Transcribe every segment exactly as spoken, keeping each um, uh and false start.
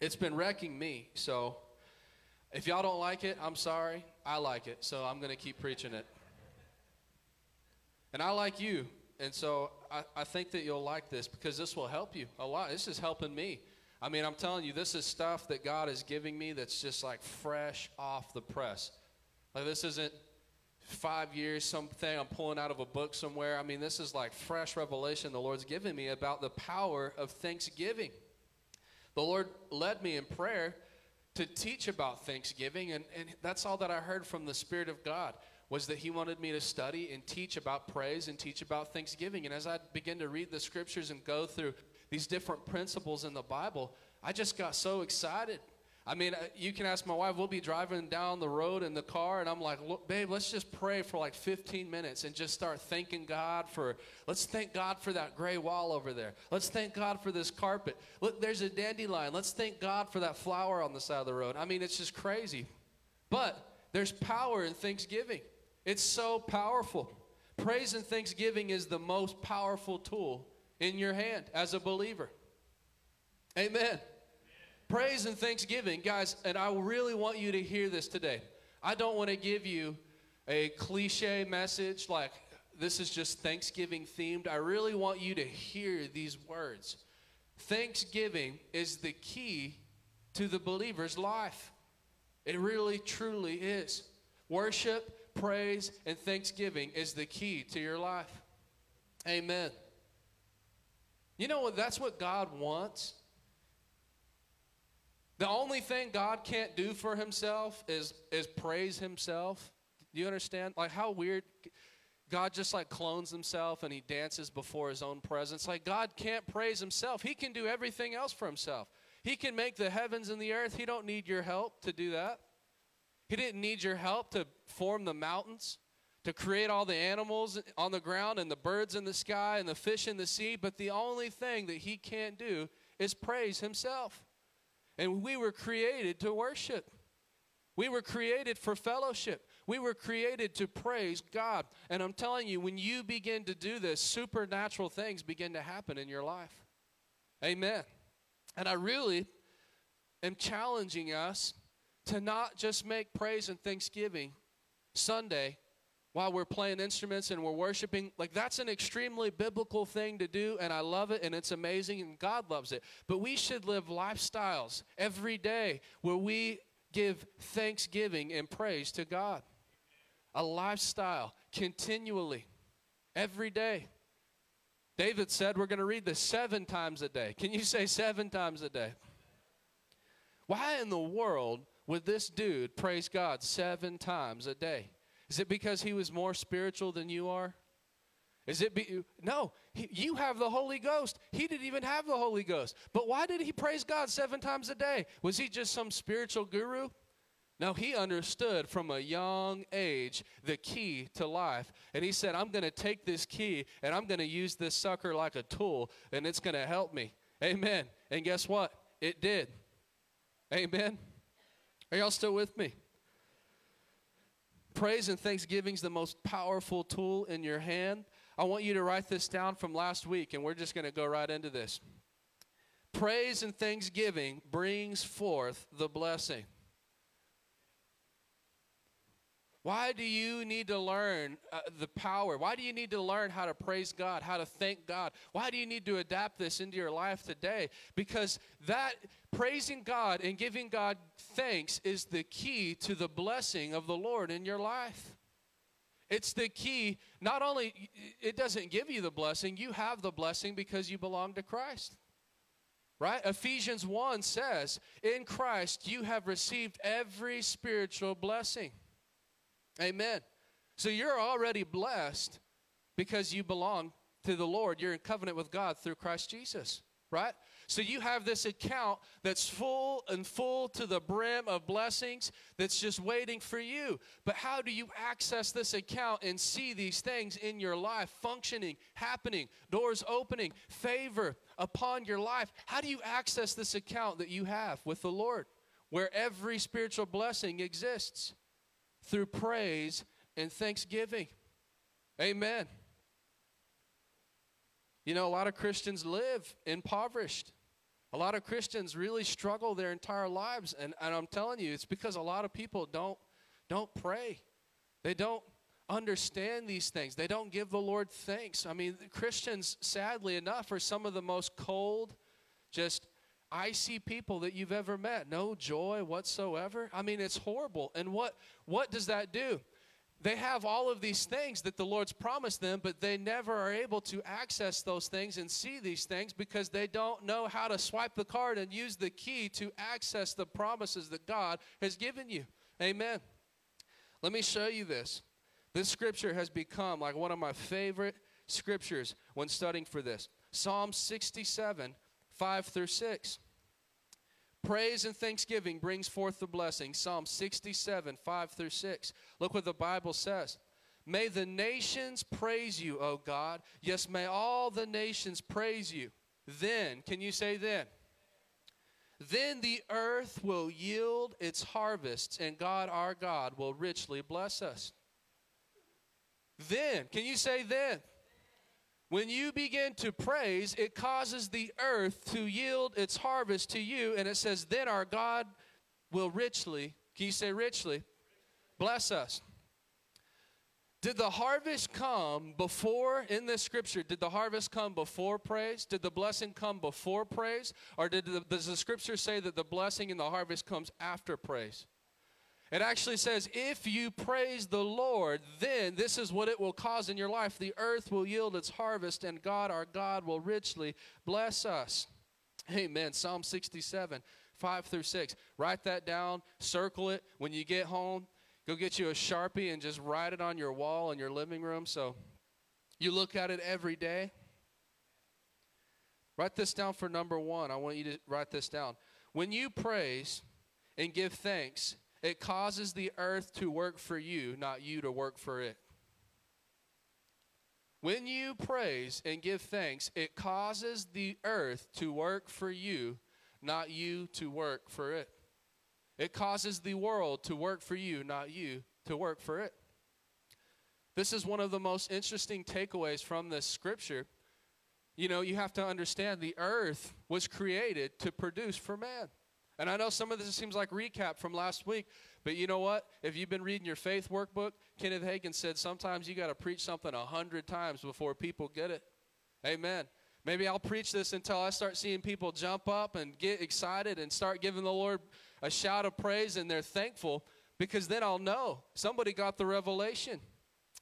It's been wrecking me, so if y'all don't like it, I'm sorry. I like it, so I'm going to keep preaching it. And I like you, and so I, I think that you'll like this because this will help you a lot. This is helping me. I mean, I'm telling you, this is stuff that God is giving me that's just like fresh off the press. Like this isn't five years, something I'm pulling out of a book somewhere. I mean, this is like fresh revelation the Lord's given me about the power of thanksgiving. The Lord led me in prayer to teach about Thanksgiving, and, and that's all that I heard from the Spirit of God was that He wanted me to study and teach about praise and teach about Thanksgiving. And as I began to read the Scriptures and go through these different principles in the Bible, I just got so excited. I mean, you can ask my wife, we'll be driving down the road in the car, and I'm like, look, babe, let's just pray for like fifteen minutes and just start thanking God for, let's thank God for that gray wall over there. Let's thank God for this carpet. Look, there's a dandelion. Let's thank God for that flower on the side of the road. I mean, it's just crazy. But there's power in thanksgiving. It's so powerful. Praise and thanksgiving is the most powerful tool in your hand as a believer. Amen. Praise and thanksgiving, guys, and I really want you to hear this today. I don't want to give you a cliche message like this is just Thanksgiving themed. I really want you to hear these words. Thanksgiving is the key to the believer's life. It really, truly is. Worship, praise, and thanksgiving is the key to your life. Amen. You know what? That's what God wants. The only thing God can't do for himself is, is praise himself. Do you understand? Like how weird God just like clones himself and he dances before his own presence. Like God can't praise himself. He can do everything else for himself. He can make the heavens and the earth. He don't need your help to do that. He didn't need your help to form the mountains, to create all the animals on the ground and the birds in the sky and the fish in the sea. But the only thing that he can't do is praise himself. And we were created to worship. We were created for fellowship. We were created to praise God. And I'm telling you, when you begin to do this, supernatural things begin to happen in your life. Amen. And I really am challenging us to not just make praise and thanksgiving Sunday while we're playing instruments and we're worshiping. Like that's an extremely biblical thing to do, and I love it, and it's amazing, and God loves it. But we should live lifestyles every day where we give thanksgiving and praise to God. A lifestyle continually, every day. David said we're going to read this seven times a day. Can you say seven times a day? Why in the world would this dude praise God seven times a day? Is it because he was more spiritual than you are? Is it be, no, he, you have the Holy Ghost. He didn't even have the Holy Ghost. But why did he praise God seven times a day? Was he just some spiritual guru? No, he understood from a young age the key to life. And he said, I'm going to take this key and I'm going to use this sucker like a tool and it's going to help me. Amen. And guess what? It did. Amen. Are y'all still with me? Praise and thanksgiving is the most powerful tool in your hand. I want you to write this down from last week, and we're just going to go right into this. Praise and thanksgiving brings forth the blessing. Why do you need to learn uh, the power? Why do you need to learn how to praise God, how to thank God? Why do you need to adapt this into your life today? Because that praising God and giving God thanks is the key to the blessing of the Lord in your life. It's the key. Not only it doesn't give you the blessing, you have the blessing because you belong to Christ. Right? Ephesians one says, in Christ you have received every spiritual blessing. Amen. So you're already blessed because you belong to the Lord. You're in covenant with God through Christ Jesus, right? So you have this account that's full and full to the brim of blessings that's just waiting for you. But how do you access this account and see these things in your life functioning, happening, doors opening, favor upon your life? How do you access this account that you have with the Lord, where every spiritual blessing exists? Through praise and thanksgiving. Amen. You know, a lot of Christians live impoverished. A lot of Christians really struggle their entire lives. And, and I'm telling you, it's because a lot of people don't, don't pray. They don't understand these things. They don't give the Lord thanks. I mean, Christians, sadly enough, are some of the most cold, just icy people that you've ever met. No joy whatsoever. I mean, it's horrible. And what, what does that do? They have all of these things that the Lord's promised them, but they never are able to access those things and see these things because they don't know how to swipe the card and use the key to access the promises that God has given you. Amen. Let me show you this. This scripture has become like one of my favorite scriptures when studying for this. Psalm sixty-seven, five through six. Praise and thanksgiving brings forth the blessing. Psalm sixty-seven, five through six. Look what the Bible says. May the nations praise you, O God. Yes, may all the nations praise you. Then, can you say then? Then the earth will yield its harvests, and God our God will richly bless us. Then, can you say then? When you begin to praise, it causes the earth to yield its harvest to you. And it says, then our God will richly, can you say richly? Bless us. Did the harvest come before, in this scripture, did the harvest come before praise? Did the blessing come before praise? Or did the, does the scripture say that the blessing and the harvest comes after praise? It actually says, if you praise the Lord, then this is what it will cause in your life. The earth will yield its harvest, and God, our God, will richly bless us. Amen. Psalm sixty-seven, five through six. Write that down. Circle it. When you get home, go get you a Sharpie and just write it on your wall in your living room so you look at it every day. Write this down for number one. I want you to write this down. When you praise and give thanks, it causes the earth to work for you, not you to work for it. When you praise and give thanks, it causes the earth to work for you, not you to work for it. It causes the world to work for you, not you to work for it. This is one of the most interesting takeaways from this scripture. You know, you have to understand the earth was created to produce for man. And I know some of this seems like recap from last week, but you know what? If you've been reading your faith workbook, Kenneth Hagin said sometimes you got to preach something a hundred times before people get it. Amen. Maybe I'll preach this until I start seeing people jump up and get excited and start giving the Lord a shout of praise and they're thankful, because then I'll know somebody got the revelation.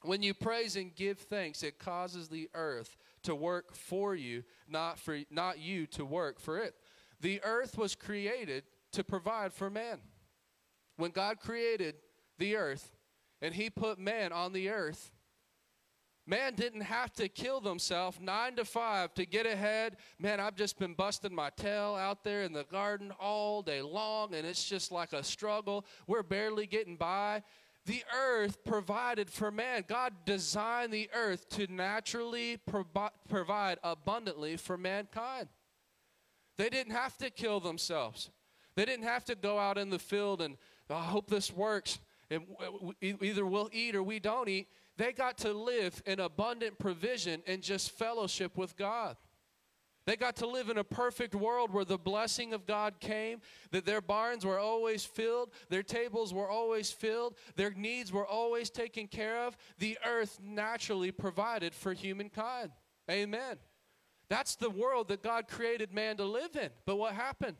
When you praise and give thanks, it causes the earth to work for you, not for not you to work for it. The earth was created to provide for man. When God created the earth and he put man on the earth, man didn't have to kill themselves nine to five to get ahead. Man, I've just been busting my tail out there in the garden all day long, and it's just like a struggle. We're barely getting by. The earth provided for man. God designed the earth to naturally provi- provide abundantly for mankind. They didn't have to kill themselves. They didn't have to go out in the field and, oh, I hope this works, and either we'll eat or we don't eat. They got to live in abundant provision and just fellowship with God. They got to live in a perfect world where the blessing of God came, that their barns were always filled, their tables were always filled, their needs were always taken care of. The earth naturally provided for humankind. Amen. That's the world that God created man to live in. But what happened?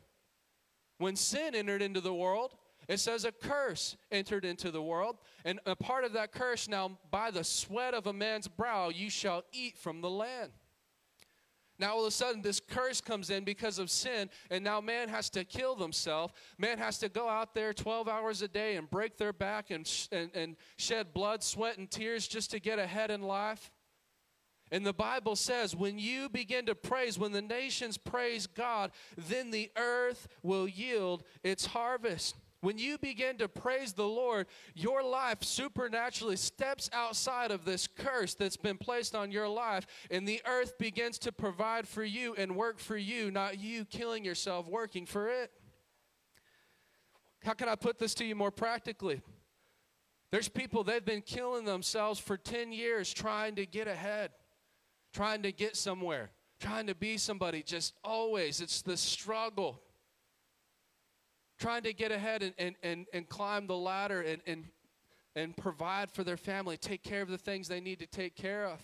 When sin entered into the world, it says a curse entered into the world. And a part of that curse now, by the sweat of a man's brow, you shall eat from the land. Now all of a sudden this curse comes in because of sin, and now man has to kill themselves. Man has to go out there twelve hours a day and break their back and, sh and, and shed blood, sweat, and tears just to get ahead in life. And the Bible says when you begin to praise, when the nations praise God, then the earth will yield its harvest. When you begin to praise the Lord, your life supernaturally steps outside of this curse that's been placed on your life, and the earth begins to provide for you and work for you, not you killing yourself working for it. How can I put this to you more practically? There's people, they've been killing themselves for ten years trying to get ahead, trying to get somewhere, trying to be somebody, just always. It's the struggle. Trying to get ahead and, and, and, and climb the ladder and, and, and provide for their family, take care of the things they need to take care of.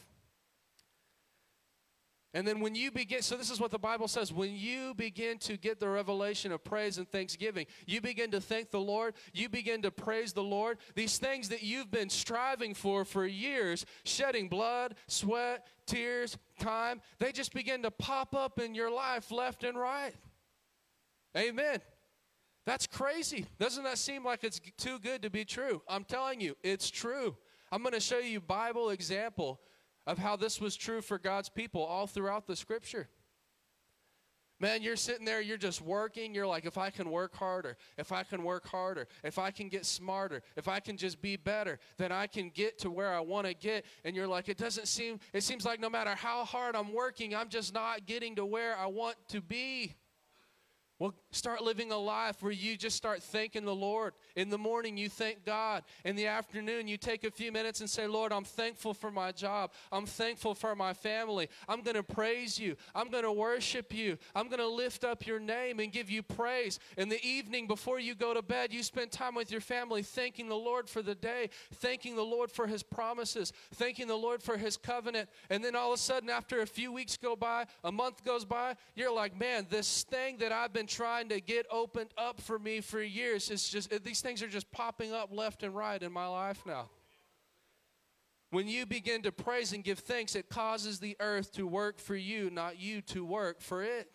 And then when you begin, so this is what the Bible says, when you begin to get the revelation of praise and thanksgiving, you begin to thank the Lord, you begin to praise the Lord. These things that you've been striving for for years, shedding blood, sweat, tears, time, they just begin to pop up in your life left and right. Amen. That's crazy. Doesn't that seem like it's too good to be true? I'm telling you, it's true. I'm going to show you a Bible example of how this was true for God's people all throughout the Scripture. Man, you're sitting there, you're just working. You're like, if I can work harder, if I can work harder, if I can get smarter, if I can just be better, then I can get to where I want to get. And you're like, it doesn't seem, it seems like no matter how hard I'm working, I'm just not getting to where I want to be. Well, start living a life where you just start thanking the Lord. In the morning, you thank God. In the afternoon, you take a few minutes and say, Lord, I'm thankful for my job. I'm thankful for my family. I'm going to praise you. I'm going to worship you. I'm going to lift up your name and give you praise. In the evening, before you go to bed, you spend time with your family thanking the Lord for the day, thanking the Lord for his promises, thanking the Lord for his covenant. And then all of a sudden, after a few weeks go by, a month goes by, you're like, man, this thing that I've been trying to get opened up for me for years. It's just, these things are just popping up left and right in my life now. When you begin to praise and give thanks, it causes the earth to work for you, not you to work for it.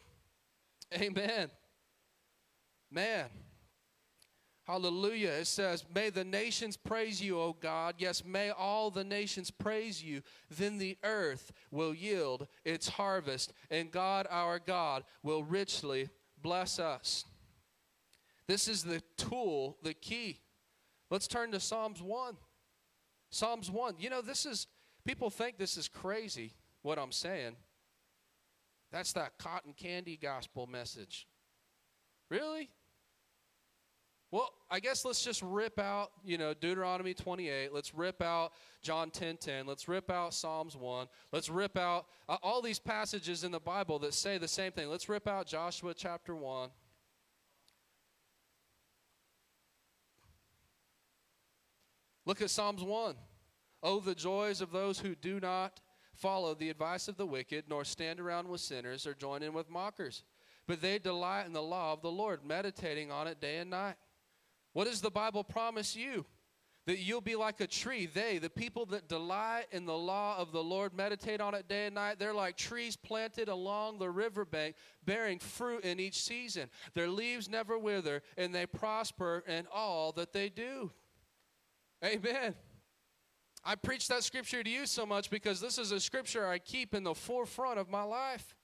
Amen. Man. Hallelujah. It says, may the nations praise you, O God. Yes, may all the nations praise you. Then the earth will yield its harvest, and God, our God, will richly bless us. This is the tool, the key. Let's turn to Psalms one. Psalms one. You know, this is, people think this is crazy, what I'm saying. That's that cotton candy gospel message. Really? Well, I guess let's just rip out, you know, Deuteronomy twenty-eight. Let's rip out John ten ten. Let's rip out Psalms one. Let's rip out uh, all these passages in the Bible that say the same thing. Let's rip out Joshua chapter one. Look at Psalms one. Oh, the joys of those who do not follow the advice of the wicked, nor stand around with sinners, or join in with mockers. But they delight in the law of the Lord, meditating on it day and night. What does the Bible promise you? That you'll be like a tree. They, the people that delight in the law of the Lord, meditate on it day and night. They're like trees planted along the riverbank, bearing fruit in each season. Their leaves never wither, and they prosper in all that they do. Amen. I preach that scripture to you so much because this is a scripture I keep in the forefront of my life.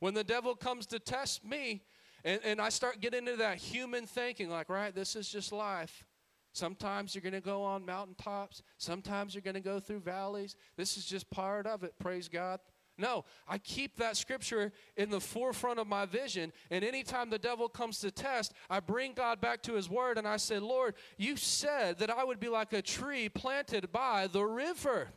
When the devil comes to test me, And, and I start getting into that human thinking, like, right, this is just life. Sometimes you're going to go on mountaintops. Sometimes you're going to go through valleys. This is just part of it, praise God. No, I keep that scripture in the forefront of my vision, and anytime the devil comes to test, I bring God back to his word, and I say, Lord, you said that I would be like a tree planted by the river,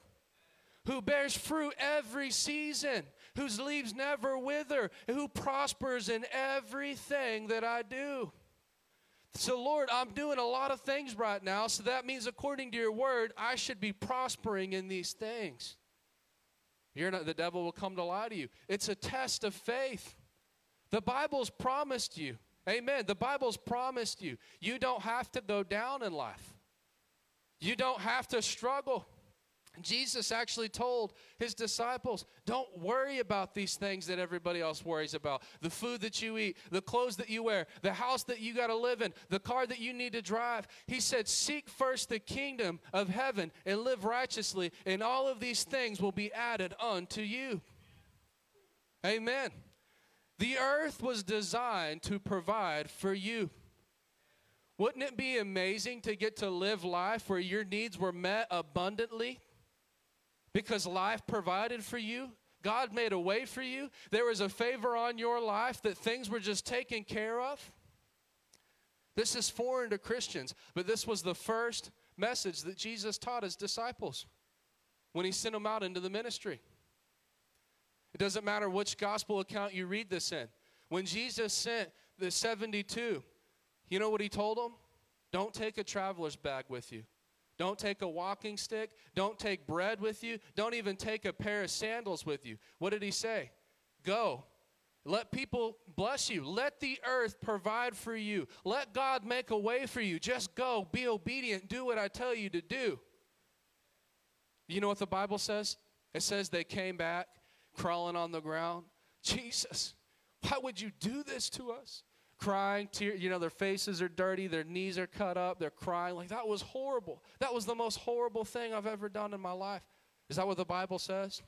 who bears fruit every season, whose leaves never wither, who prospers in everything that I do. So, Lord, I'm doing a lot of things right now, so that means according to your word, I should be prospering in these things. You're not, the devil will come to lie to you. It's a test of faith. The Bible's promised you. Amen. The Bible's promised you. You don't have to go down in life. You don't have to struggle. Jesus actually told his disciples, don't worry about these things that everybody else worries about. The food that you eat, the clothes that you wear, the house that you got to live in, the car that you need to drive. He said, seek first the kingdom of heaven and live righteously, and all of these things will be added unto you. Amen. The earth was designed to provide for you. Wouldn't it be amazing to get to live life where your needs were met abundantly? Because life provided for you. God made a way for you. There was a favor on your life that things were just taken care of. This is foreign to Christians, but this was the first message that Jesus taught his disciples when he sent them out into the ministry. It doesn't matter which gospel account you read this in. When Jesus sent the seventy-two, you know what he told them? Don't take a traveler's bag with you. Don't take a walking stick. Don't take bread with you. Don't even take a pair of sandals with you. What did he say? Go. Let people bless you. Let the earth provide for you. Let God make a way for you. Just go. Be obedient. Do what I tell you to do. You know what the Bible says? It says they came back crawling on the ground. Jesus, why would you do this to us? Crying, tear, you know, their faces are dirty, their knees are cut up, they're crying. Like, that was horrible. That was the most horrible thing I've ever done in my life. Is that what the Bible says?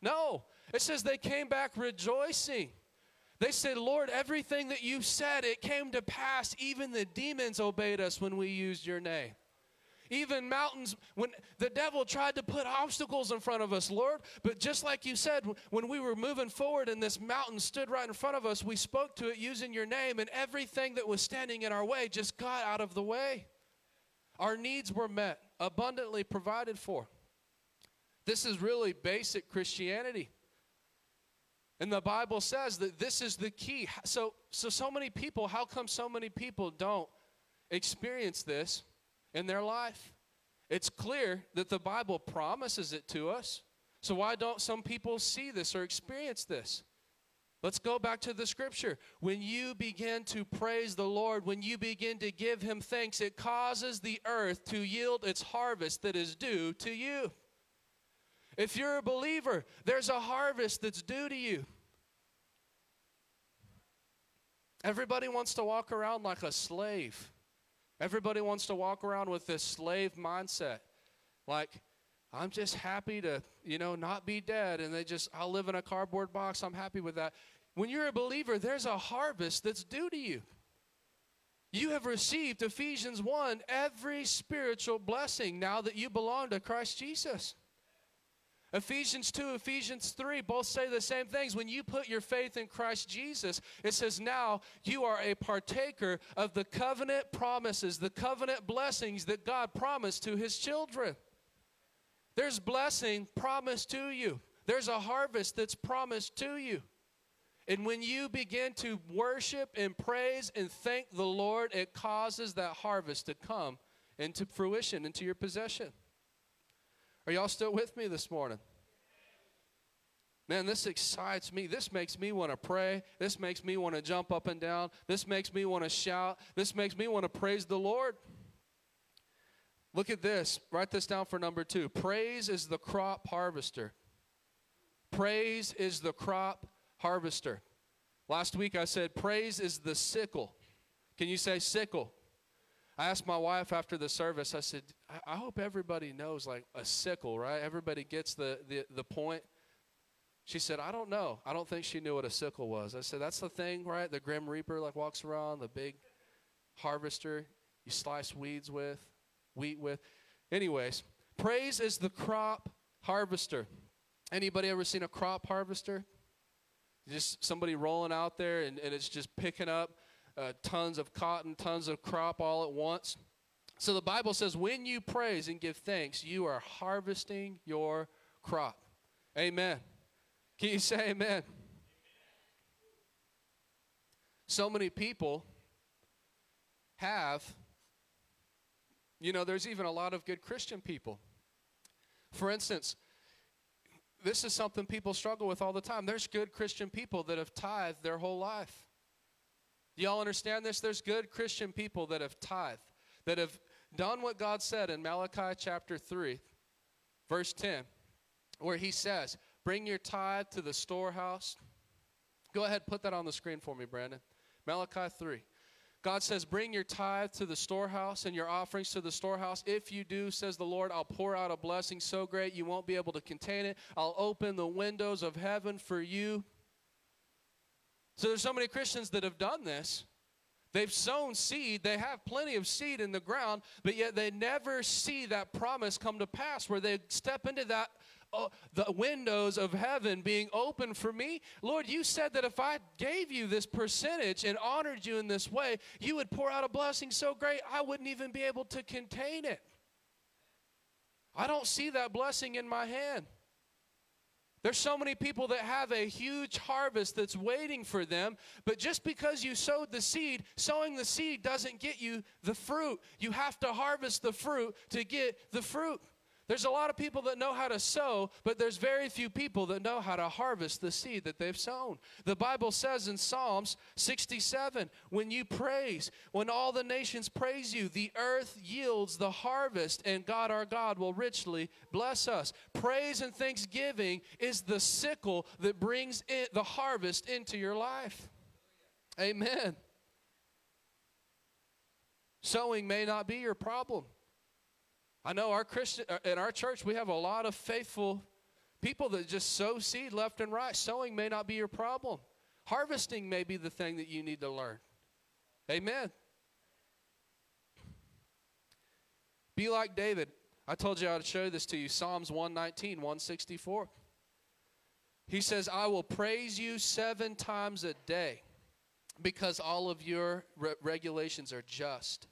No. It says they came back rejoicing. They said, Lord, everything that you said, it came to pass. Even the demons obeyed us when we used your name. Even mountains, when the devil tried to put obstacles in front of us, Lord, but just like you said, when we were moving forward and this mountain stood right in front of us, we spoke to it using your name, and everything that was standing in our way just got out of the way. Our needs were met, abundantly provided for. This is really basic Christianity. And the Bible says that this is the key. So, so, so many people, how come so many people don't experience this in their life? It's clear that the Bible promises it to us. So why don't some people see this or experience this? Let's go back to the scripture. When you begin to praise the Lord, when you begin to give him thanks, it causes the earth to yield its harvest that is due to you. If you're a believer, there's a harvest that's due to you. Everybody wants to walk around like a slave. Everybody wants to walk around with this slave mindset. Like, I'm just happy to, you know, not be dead. And they just, I'll live in a cardboard box. I'm happy with that. When you're a believer, there's a harvest that's due to you. You have received, Ephesians one, every spiritual blessing now that you belong to Christ Jesus. Ephesians two, Ephesians three both say the same things. When you put your faith in Christ Jesus, it says now you are a partaker of the covenant promises, the covenant blessings that God promised to his children. There's blessing promised to you. There's a harvest that's promised to you. And when you begin to worship and praise and thank the Lord, it causes that harvest to come into fruition, into your possession. Are y'all still with me this morning? Man, this excites me. This makes me want to pray. This makes me want to jump up and down. This makes me want to shout. This makes me want to praise the Lord. Look at this. Write this down for number two. Praise is the crop harvester. Praise is the crop harvester. Last week I said praise is the sickle. Can you say sickle? I asked my wife after the service, I said, I hope everybody knows like a sickle, right? Everybody gets the, the, the point. She said, I don't know. I don't think she knew what a sickle was. I said, that's the thing, right? The Grim Reaper like walks around, the big harvester you slice weeds with, wheat with. Anyways, praise is the crop harvester. Anybody ever seen a crop harvester? Just somebody rolling out there and, and it's just picking up Uh, tons of cotton, tons of crop all at once. So the Bible says when you praise and give thanks, you are harvesting your crop. Amen. Can you say amen? Amen. So many people have, you know, there's even a lot of good Christian people. For instance, this is something people struggle with all the time. There's good Christian people that have tithed their whole life. Y'all understand this? There's good Christian people that have tithed, that have done what God said in Malachi chapter three, verse ten, where he says, bring your tithe to the storehouse. Go ahead, put that on the screen for me, Brandon. Malachi three. God says, bring your tithe to the storehouse and your offerings to the storehouse. If you do, says the Lord, I'll pour out a blessing so great you won't be able to contain it. I'll open the windows of heaven for you. So there's so many Christians that have done this. They've sown seed. They have plenty of seed in the ground, but yet they never see that promise come to pass where they step into that, oh, the windows of heaven being open for me. Lord, you said that if I gave you this percentage and honored you in this way, you would pour out a blessing so great I wouldn't even be able to contain it. I don't see that blessing in my hand. There's so many people that have a huge harvest that's waiting for them, but just because you sowed the seed, sowing the seed doesn't get you the fruit. You have to harvest the fruit to get the fruit. There's a lot of people that know how to sow, but there's very few people that know how to harvest the seed that they've sown. The Bible says in Psalms sixty-seven, when you praise, when all the nations praise you, the earth yields the harvest, and God our God will richly bless us. Praise and thanksgiving is the sickle that brings in the harvest into your life. Amen. Sowing may not be your problem. I know our Christian, in our church, we have a lot of faithful people that just sow seed left and right. Sowing may not be your problem. Harvesting may be the thing that you need to learn. Amen. Be like David. I told you I would show this to you. Psalms one nineteen, one sixty-four. He says, I will praise you seven times a day because all of your re- regulations are just.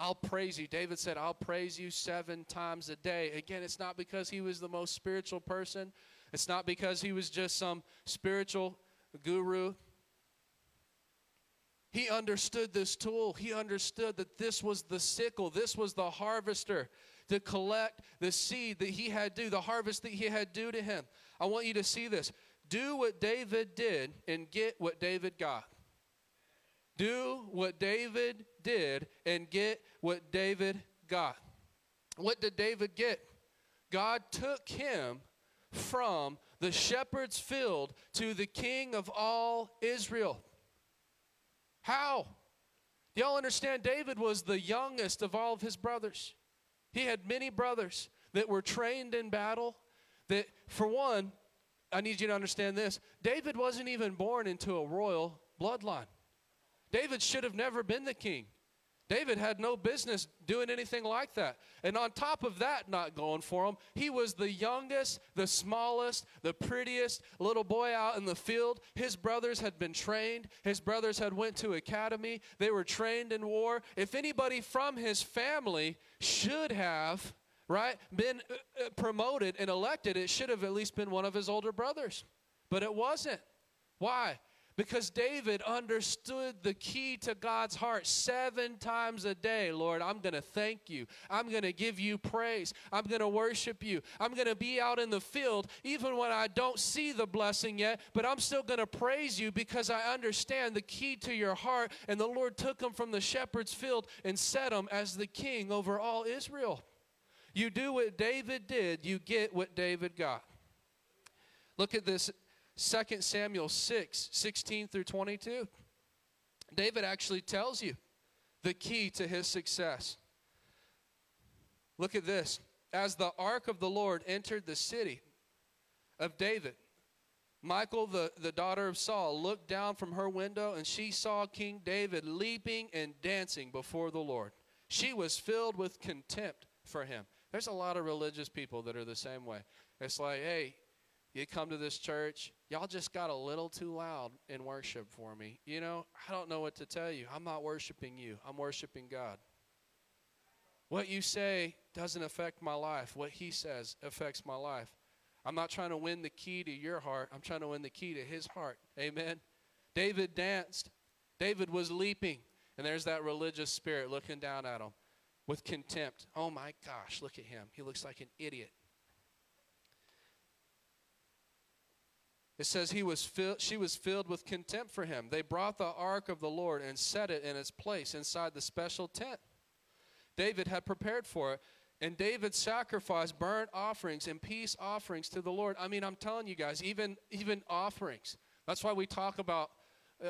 I'll praise you. David said, I'll praise you seven times a day. Again, it's not because he was the most spiritual person. It's not because he was just some spiritual guru. He understood this tool. He understood that this was the sickle. This was the harvester to collect the seed that he had due, the harvest that he had due to him. I want you to see this. Do what David did and get what David got. Do what David did and get what David got. What did David get? God took him from the shepherd's field to the king of all Israel. How? Do y'all understand? David was the youngest of all of his brothers. He had many brothers that were trained in battle. That, for one, I need you to understand this. David wasn't even born into a royal bloodline. David should have never been the king. David had no business doing anything like that. And on top of that not going for him, he was the youngest, the smallest, the prettiest little boy out in the field. His brothers had been trained. His brothers had went to academy. They were trained in war. If anybody from his family should have, right, been promoted and elected, it should have at least been one of his older brothers. But it wasn't. Why? Because David understood the key to God's heart. Seven times a day, Lord, I'm going to thank you. I'm going to give you praise. I'm going to worship you. I'm going to be out in the field even when I don't see the blessing yet, but I'm still going to praise you because I understand the key to your heart. And the Lord took him from the shepherd's field and set him as the king over all Israel. You do what David did, you get what David got. Look at this. Second Samuel six, sixteen through twenty-two. David actually tells you the key to his success. Look at this. As the ark of the Lord entered the city of David, Michal, the, the daughter of Saul, looked down from her window, and she saw King David leaping and dancing before the Lord. She was filled with contempt for him. There's a lot of religious people that are the same way. It's like, hey, you come to this church, y'all just got a little too loud in worship for me. You know, I don't know what to tell you. I'm not worshiping you. I'm worshiping God. What you say doesn't affect my life. What he says affects my life. I'm not trying to win the key to your heart. I'm trying to win the key to his heart. Amen. David danced. David was leaping. And there's that religious spirit looking down at him with contempt. Oh, my gosh, look at him. He looks like an idiot. It says he was filled, she was filled with contempt for him. They brought the ark of the Lord and set it in its place inside the special tent David had prepared for it. And David sacrificed burnt offerings and peace offerings to the Lord. I mean, I'm telling you guys, even, even offerings. That's why we talk about uh,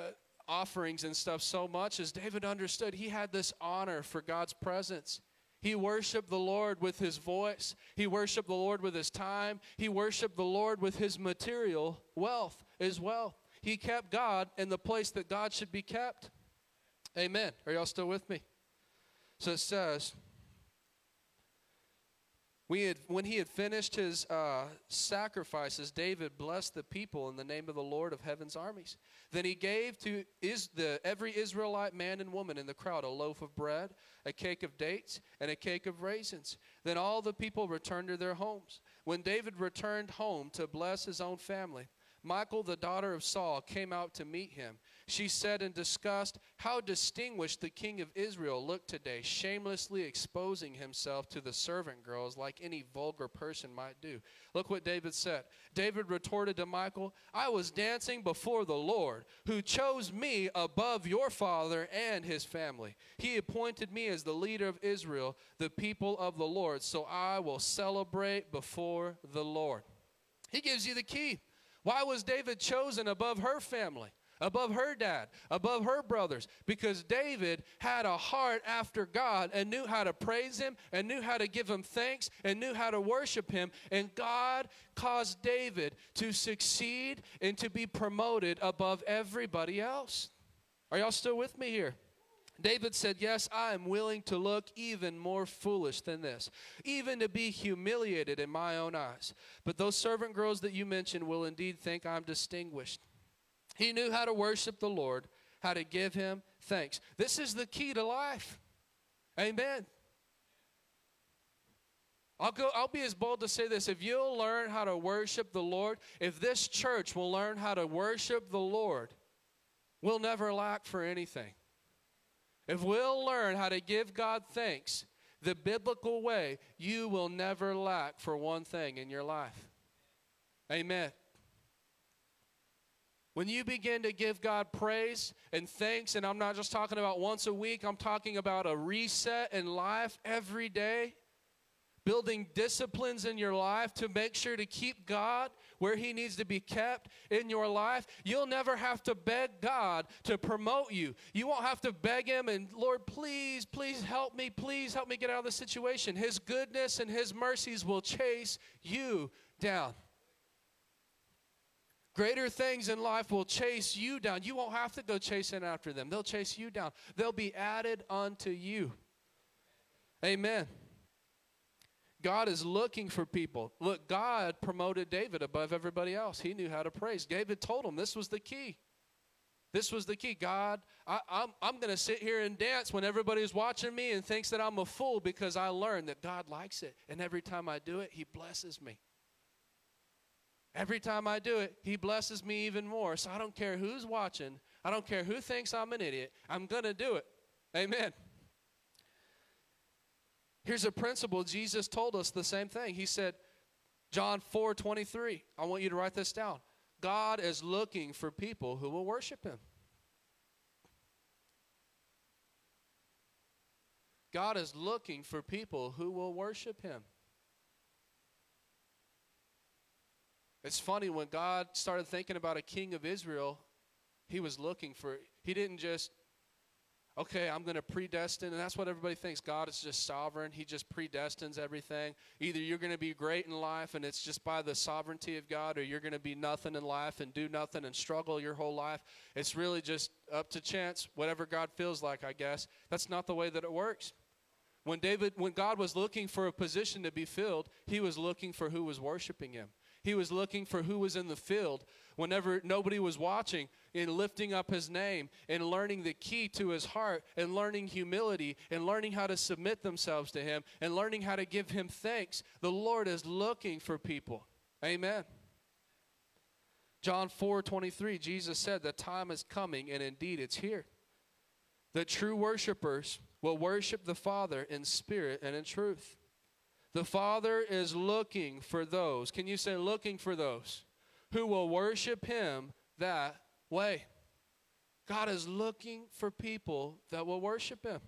offerings and stuff so much, is David understood he had this honor for God's presence. He worshiped the Lord with his voice. He worshiped the Lord with his time. He worshiped the Lord with his material wealth as well. He kept God in the place that God should be kept. Amen. Are y'all still with me? So it says, we had, when he had finished his uh, sacrifices, David blessed the people in the name of the Lord of heaven's armies. Then he gave to is the, every Israelite man and woman in the crowd a loaf of bread, a cake of dates, and a cake of raisins. Then all the people returned to their homes. When David returned home to bless his own family, Michal, the daughter of Saul, came out to meet him. She said in disgust, "How distinguished the king of Israel looked today, shamelessly exposing himself to the servant girls like any vulgar person might do." Look what David said. David retorted to Michal, "I was dancing before the Lord, who chose me above your father and his family. He appointed me as the leader of Israel, the people of the Lord, so I will celebrate before the Lord." He gives you the key. Why was David chosen above her family? Above her dad, above her brothers, because David had a heart after God and knew how to praise him and knew how to give him thanks and knew how to worship him. And God caused David to succeed and to be promoted above everybody else. Are y'all still with me here? David said, "Yes, I am willing to look even more foolish than this, even to be humiliated in my own eyes. But those servant girls that you mentioned will indeed think I'm distinguished." He knew how to worship the Lord, how to give him thanks. This is the key to life. Amen. I'll go, I'll be as bold to say this. If you'll learn how to worship the Lord, if this church will learn how to worship the Lord, we'll never lack for anything. If we'll learn how to give God thanks the biblical way, you will never lack for one thing in your life. Amen. When you begin to give God praise and thanks, and I'm not just talking about once a week, I'm talking about a reset in life every day, building disciplines in your life to make sure to keep God where he needs to be kept in your life, you'll never have to beg God to promote you. You won't have to beg him and, "Lord, please, please help me, please help me get out of this situation." His goodness and his mercies will chase you down. Greater things in life will chase you down. You won't have to go chasing after them. They'll chase you down. They'll be added unto you. Amen. God is looking for people. Look, God promoted David above everybody else. He knew how to praise. David told him this was the key. This was the key. "God, I, I'm, I'm going to sit here and dance when everybody's watching me and thinks that I'm a fool, because I learned that God likes it. And every time I do it, he blesses me. Every time I do it, he blesses me even more. So I don't care who's watching. I don't care who thinks I'm an idiot. I'm going to do it." Amen. Here's a principle. Jesus told us the same thing. He said, John four twenty-three. I want you to write this down. God is looking for people who will worship him. God is looking for people who will worship him. It's funny, when God started thinking about a king of Israel, he was looking for, he didn't just, okay, I'm going to predestine, and that's what everybody thinks. God is just sovereign. He just predestines everything. Either you're going to be great in life, and it's just by the sovereignty of God, or you're going to be nothing in life and do nothing and struggle your whole life. It's really just up to chance, whatever God feels like, I guess. That's not the way that it works. When David, when God was looking for a position to be filled, he was looking for who was worshiping him. He was looking for who was in the field whenever nobody was watching, and lifting up his name and learning the key to his heart and learning humility and learning how to submit themselves to him and learning how to give him thanks. The Lord is looking for people. Amen. John four twenty-three, Jesus said, "The time is coming, and indeed it's here, that true worshipers will worship the Father in spirit and in truth." The Father is looking for those, can you say looking for those, who will worship him that way. God is looking for people that will worship him.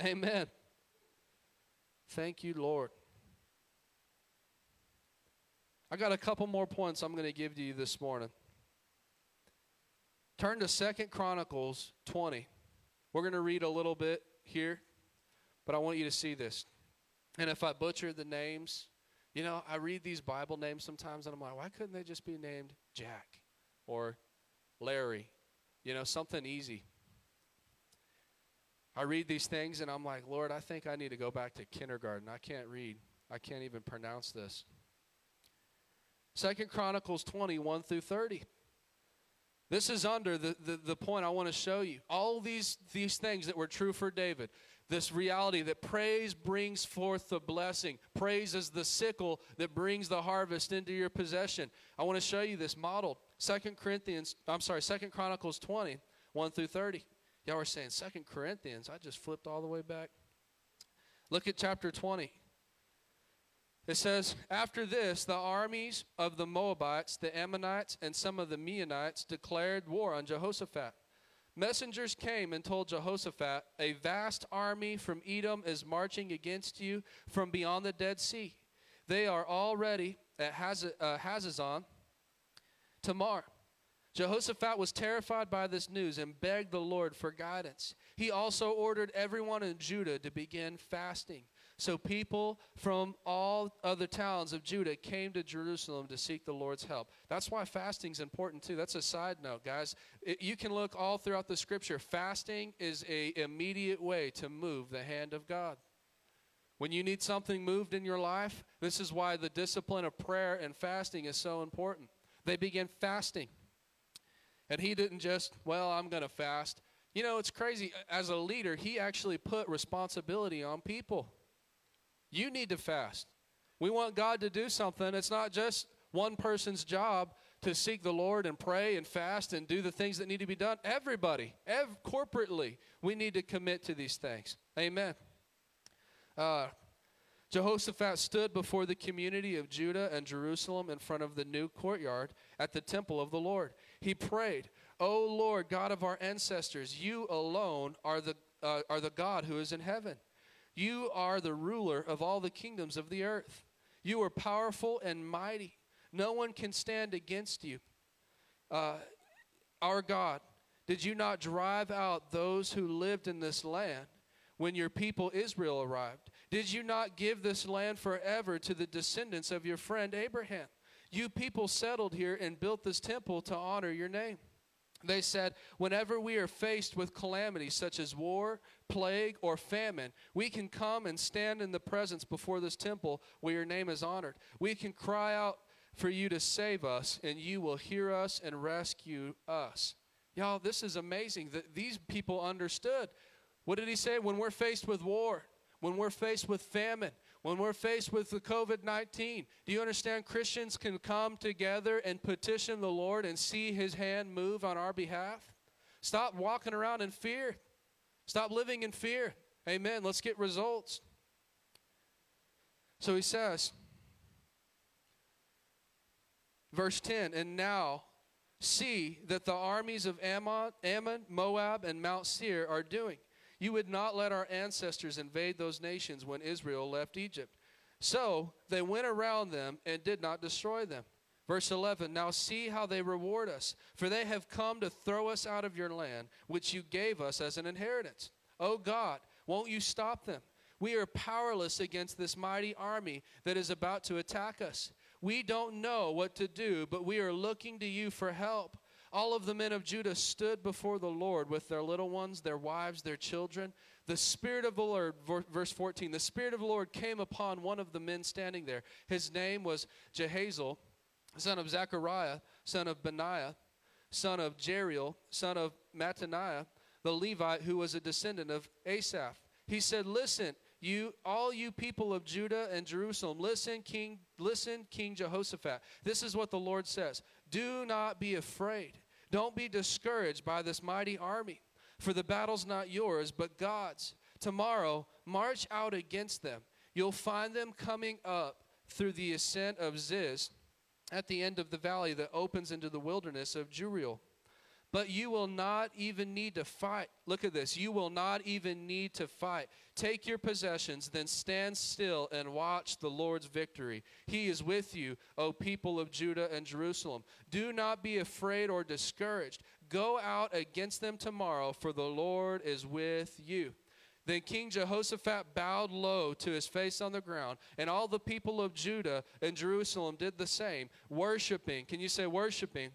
Amen. Thank you, Lord. I got a couple more points I'm going to give to you this morning. Turn to Second Chronicles twenty. We're going to read a little bit here, but I want you to see this. And if I butcher the names, you know, I read these Bible names sometimes, and I'm like, why couldn't they just be named Jack or Larry? You know, something easy. I read these things, and I'm like, Lord, I think I need to go back to kindergarten. I can't read. I can't even pronounce this. Second Chronicles twenty, one through thirty. This is under the, the, the point I want to show you. All these, these things that were true for David, this reality that praise brings forth the blessing. Praise is the sickle that brings the harvest into your possession. I want to show you this modeled. Second Corinthians, I'm sorry, Second Chronicles twenty, one through thirty. Y'all were saying Second Corinthians. I just flipped all the way back. Look at chapter twenty. It says, after this, the armies of the Moabites, the Ammonites, and some of the Meunites declared war on Jehoshaphat. Messengers came and told Jehoshaphat, a vast army from Edom is marching against you from beyond the Dead Sea. They are already at Haz uh, Hazazon Tamar. Jehoshaphat was terrified by this news and begged the Lord for guidance. He also ordered everyone in Judah to begin fasting. So people from all other towns of Judah came to Jerusalem to seek the Lord's help. That's why fasting's important too. That's a side note, guys. It, you can look all throughout the Scripture. Fasting is an immediate way to move the hand of God. When you need something moved in your life, this is why the discipline of prayer and fasting is so important. They began fasting. And he didn't just, well, I'm going to fast. You know, it's crazy. As a leader, he actually put responsibility on people. You need to fast. We want God to do something. It's not just one person's job to seek the Lord and pray and fast and do the things that need to be done. Everybody, ev- corporately, we need to commit to these things. Amen. Uh, Jehoshaphat stood before the community of Judah and Jerusalem in front of the new courtyard at the temple of the Lord. He prayed, O Lord, God of our ancestors, you alone are the, uh, are the God who is in heaven. You are the ruler of all the kingdoms of the earth. You are powerful and mighty. No one can stand against you. Uh, our God, did you not drive out those who lived in this land when your people Israel arrived? Did you not give this land forever to the descendants of your friend Abraham? You people settled here and built this temple to honor your name. They said, whenever we are faced with calamities such as war, plague, or famine, we can come and stand in the presence before this temple where your name is honored. We can cry out for you to save us, and you will hear us and rescue us. Y'all, this is amazing that these people understood. What did he say? When we're faced with war, when we're faced with famine, when we're faced with the COVID nineteen, do you understand Christians can come together and petition the Lord and see his hand move on our behalf? Stop walking around in fear. Stop living in fear. Amen. Let's get results. So he says, verse ten, and now see that the armies of Ammon, Ammon, Moab, and Mount Seir are doing. You would not let our ancestors invade those nations when Israel left Egypt. So they went around them and did not destroy them. Verse eleven, now see how they reward us, for they have come to throw us out of your land, which you gave us as an inheritance. O God, won't you stop them? We are powerless against this mighty army that is about to attack us. We don't know what to do, but we are looking to you for help. All of the men of Judah stood before the Lord with their little ones, their wives, their children. The Spirit of the Lord, verse fourteen, the Spirit of the Lord came upon one of the men standing there. His name was Jehazel, son of Zechariah, son of Benaiah, son of Jeriel, son of Mattaniah, the Levite who was a descendant of Asaph. He said, listen, you, all you people of Judah and Jerusalem, listen, King, listen, King Jehoshaphat. This is what the Lord says. Do not be afraid. Don't be discouraged by this mighty army, for the battle's not yours, but God's. Tomorrow, march out against them. You'll find them coming up through the ascent of Ziz at the end of the valley that opens into the wilderness of Jeriel. But you will not even need to fight. Look at this. You will not even need to fight. Take your possessions, then stand still and watch the Lord's victory. He is with you, O people of Judah and Jerusalem. Do not be afraid or discouraged. Go out against them tomorrow, for the Lord is with you. Then King Jehoshaphat bowed low to his face on the ground, and all the people of Judah and Jerusalem did the same, worshiping. Can you say worshiping?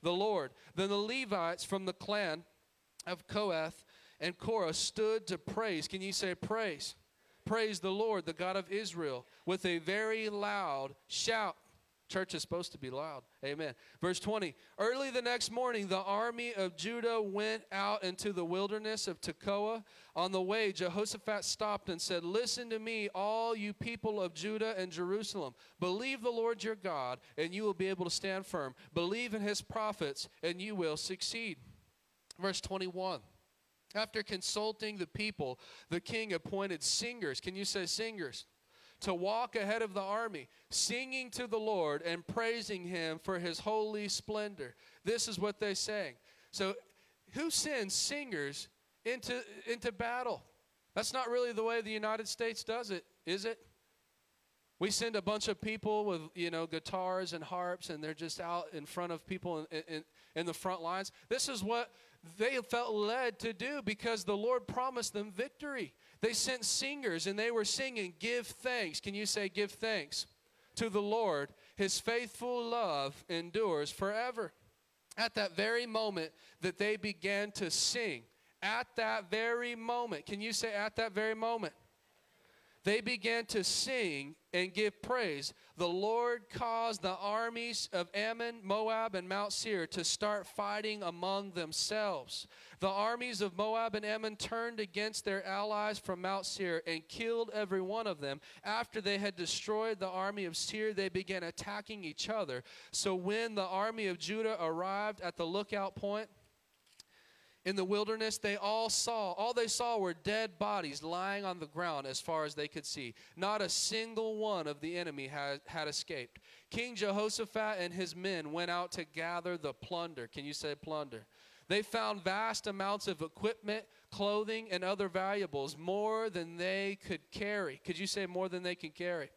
The Lord. Then the Levites from the clan of Kohath and Korah stood to praise. Can you say praise? Praise the Lord, the God of Israel, with a very loud shout. Church is supposed to be loud. Amen. Verse twenty, early the next morning, the army of Judah went out into the wilderness of Tekoa. On the way, Jehoshaphat stopped and said, listen to me, all you people of Judah and Jerusalem. Believe the Lord your God, and you will be able to stand firm. Believe in his prophets, and you will succeed. Verse twenty-one, after consulting the people, the king appointed singers. Can you say singers? To walk ahead of the army, singing to the Lord and praising him for his holy splendor. This is what they sang. So who sends singers into, into battle? That's not really the way the United States does it, is it? We send a bunch of people with, you know, guitars and harps, and they're just out in front of people in, in, in the front lines. This is what they felt led to do because the Lord promised them victory. They sent singers, and they were singing, give thanks. Can you say give thanks to the Lord? His faithful love endures forever. At that very moment that they began to sing, at that very moment, can you say at that very moment? They began to sing and give praise. The Lord caused the armies of Ammon, Moab, and Mount Seir to start fighting among themselves. The armies of Moab and Ammon turned against their allies from Mount Seir and killed every one of them. After they had destroyed the army of Seir, they began attacking each other. So when the army of Judah arrived at the lookout point, in the wilderness, they all saw, all they saw were dead bodies lying on the ground as far as they could see. Not a single one of the enemy had, had escaped. King Jehoshaphat and his men went out to gather the plunder. Can you say plunder? They found vast amounts of equipment, clothing, and other valuables, more than they could carry. Could you say more than they can carry?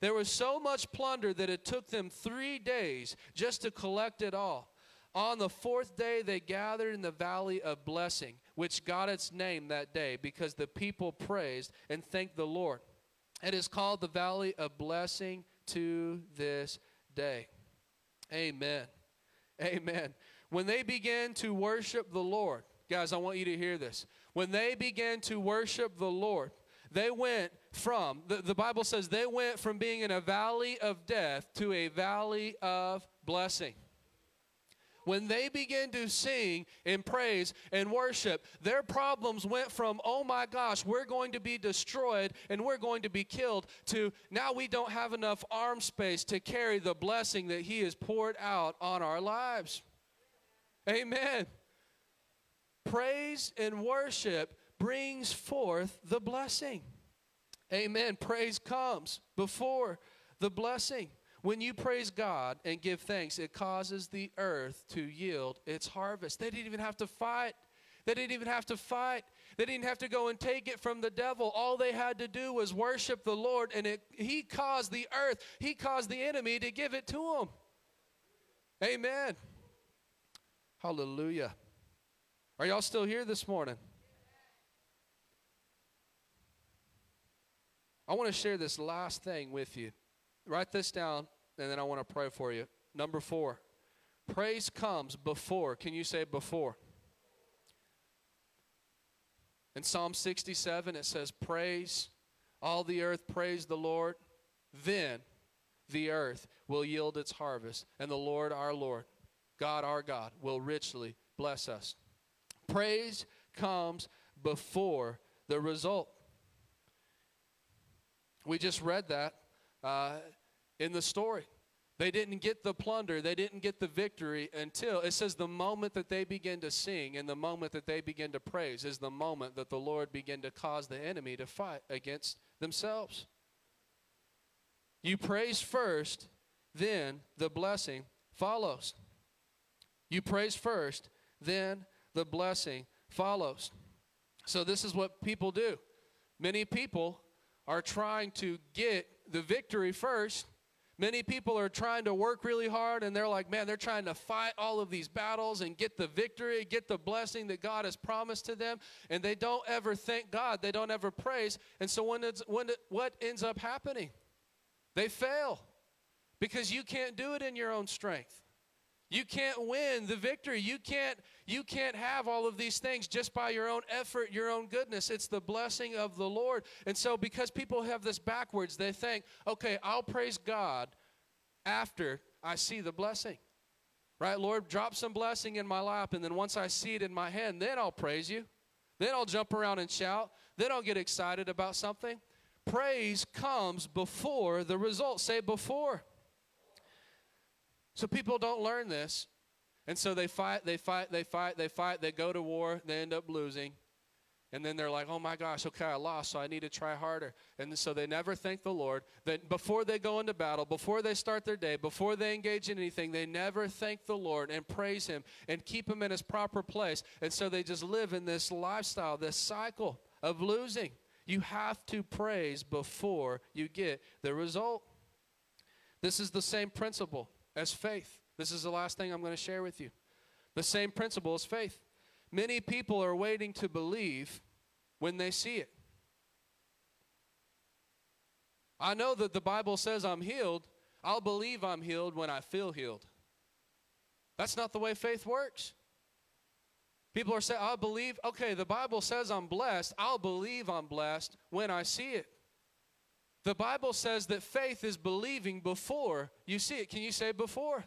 There was so much plunder that it took them three days just to collect it all. On the fourth day, they gathered in the Valley of Blessing, which got its name that day because the people praised and thanked the Lord. It is called the Valley of Blessing to this day. Amen. Amen. When they began to worship the Lord, guys, I want you to hear this. When they began to worship the Lord, they went from, the, the Bible says, they went from being in a valley of death to a valley of blessing. When they began to sing and praise and worship, their problems went from, oh my gosh, we're going to be destroyed and we're going to be killed, to now we don't have enough arm space to carry the blessing that he has poured out on our lives. Amen. Praise and worship brings forth the blessing. Amen. Praise comes before the blessing. When you praise God and give thanks, it causes the earth to yield its harvest. They didn't even have to fight. They didn't even have to fight. They didn't have to go and take it from the devil. All they had to do was worship the Lord, and it, he caused the earth, he caused the enemy to give it to them. Amen. Hallelujah. Are y'all still here this morning? I want to share this last thing with you. Write this down, and then I want to pray for you. Number four, praise comes before. Can you say before? In Psalm sixty-seven, it says, praise, all the earth praise the Lord. Then the earth will yield its harvest, and the Lord our Lord, God our God, will richly bless us. Praise comes before the result. We just read that. Uh, in the story, they didn't get the plunder, they didn't get the victory until, it says, the moment that they begin to sing and the moment that they begin to praise is the moment that the Lord began to cause the enemy to fight against themselves. You praise first, then the blessing follows. You praise first, then the blessing follows. So this is what people do. Many people are trying to get the victory first. Many people are trying to work really hard, and they're like, man, they're trying to fight all of these battles and get the victory, get the blessing that God has promised to them, and they don't ever thank God. They don't ever praise. And so when it's, when it, what ends up happening? They fail because you can't do it in your own strength. You can't win the victory. You can't, you can't have all of these things just by your own effort, your own goodness. It's the blessing of the Lord. And so because people have this backwards, they think, okay, I'll praise God after I see the blessing. Right, Lord, drop some blessing in my lap, and then once I see it in my hand, then I'll praise you. Then I'll jump around and shout. Then I'll get excited about something. Praise comes before the result. Say before. So people don't learn this, and so they fight, they fight, they fight, they fight, they go to war, they end up losing, and then they're like, oh my gosh, okay, I lost, so I need to try harder, and so they never thank the Lord. That before they go into battle, before they start their day, before they engage in anything, they never thank the Lord and praise Him and keep Him in His proper place, and so they just live in this lifestyle, this cycle of losing. You have to praise before you get the result. This is the same principle as faith. This is the last thing I'm going to share with you. The same principle as faith. Many people are waiting to believe when they see it. I know that the Bible says I'm healed. I'll believe I'm healed when I feel healed. That's not the way faith works. People are saying, I believe, okay, the Bible says I'm blessed. I'll believe I'm blessed when I see it. The Bible says that faith is believing before you see it. Can you say before?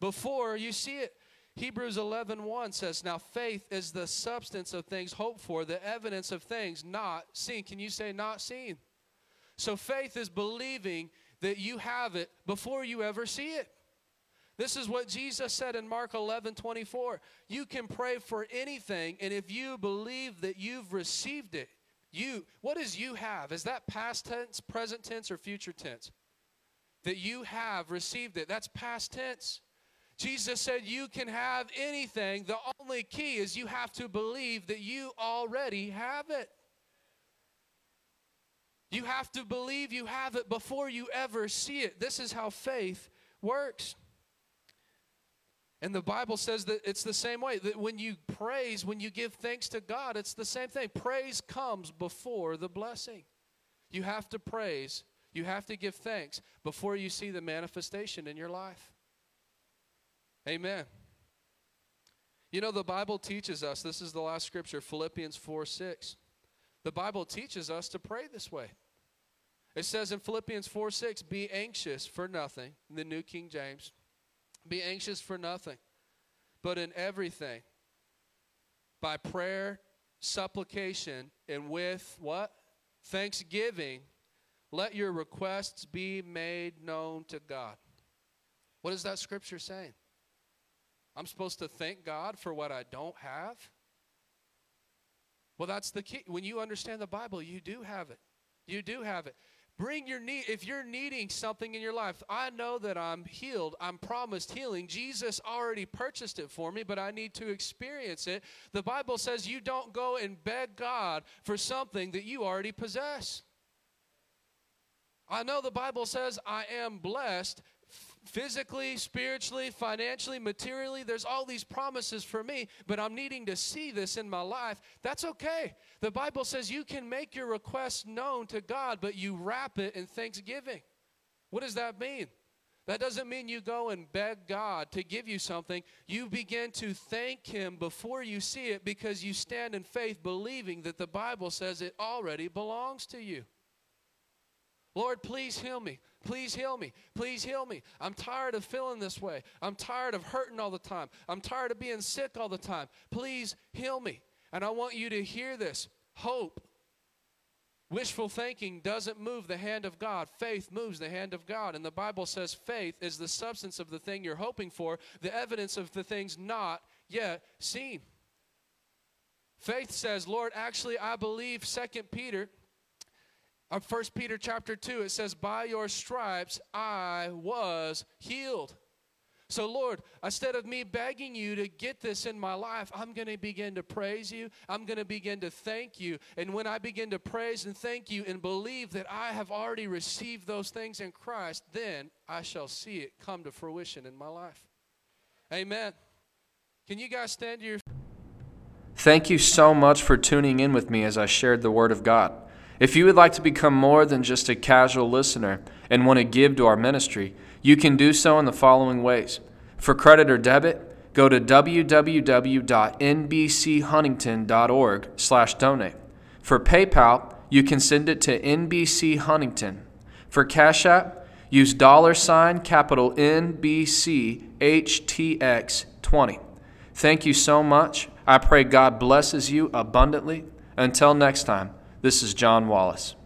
Before you see it. Hebrews eleven one says, now faith is the substance of things hoped for, the evidence of things not seen. Can you say not seen? So faith is believing that you have it before you ever see it. This is what Jesus said in Mark eleven twenty-four. You can pray for anything, and if you believe that you've received it, you, what does you have? Is that past tense, present tense, or future tense? That you have received it. That's past tense. Jesus said you can have anything. The only key is you have to believe that you already have it. You have to believe you have it before you ever see it. This is how faith works. And the Bible says that it's the same way, that when you praise, when you give thanks to God, it's the same thing. Praise comes before the blessing. You have to praise, you have to give thanks before you see the manifestation in your life. Amen. You know, the Bible teaches us, this is the last scripture, Philippians four six. The Bible teaches us to pray this way. It says in Philippians four six, be anxious for nothing, in the New King James. Be anxious for nothing, but in everything, by prayer, supplication, and with what? Thanksgiving, let your requests be made known to God. What is that scripture saying? I'm supposed to thank God for what I don't have? Well, that's the key. When you understand the Bible, you do have it. You do have it. Bring your need. If you're needing something in your life, I know that I'm healed. I'm promised healing. Jesus already purchased it for me, but I need to experience it. The Bible says you don't go and beg God for something that you already possess. I know the Bible says I am blessed physically, spiritually, financially, materially. There's all these promises for me, but I'm needing to see this in my life. That's okay. The Bible says you can make your request known to God, but you wrap it in thanksgiving. What does that mean? That doesn't mean you go and beg God to give you something. You begin to thank Him before you see it, because you stand in faith believing that the Bible says it already belongs to you. Lord, please heal me. Please heal me. Please heal me. I'm tired of feeling this way. I'm tired of hurting all the time. I'm tired of being sick all the time. Please heal me. And I want you to hear this. Hope, wishful thinking doesn't move the hand of God. Faith moves the hand of God. And the Bible says faith is the substance of the thing you're hoping for, the evidence of the things not yet seen. Faith says, Lord, actually, I believe Second Peter. First Peter chapter two, it says, by your stripes I was healed. So, Lord, instead of me begging you to get this in my life, I'm going to begin to praise you. I'm going to begin to thank you. And when I begin to praise and thank you and believe that I have already received those things in Christ, then I shall see it come to fruition in my life. Amen. Can you guys stand to your feet? Thank you so much for tuning in with me as I shared the Word of God. If you would like to become more than just a casual listener and want to give to our ministry, you can do so in the following ways. For credit or debit, go to w w w dot n b c huntington dot org slash donate. For PayPal, you can send it to N B C Huntington. For Cash App, use dollar sign capital N B C H T X twenty. Thank you so much. I pray God blesses you abundantly. Until next time, this is John Wallace.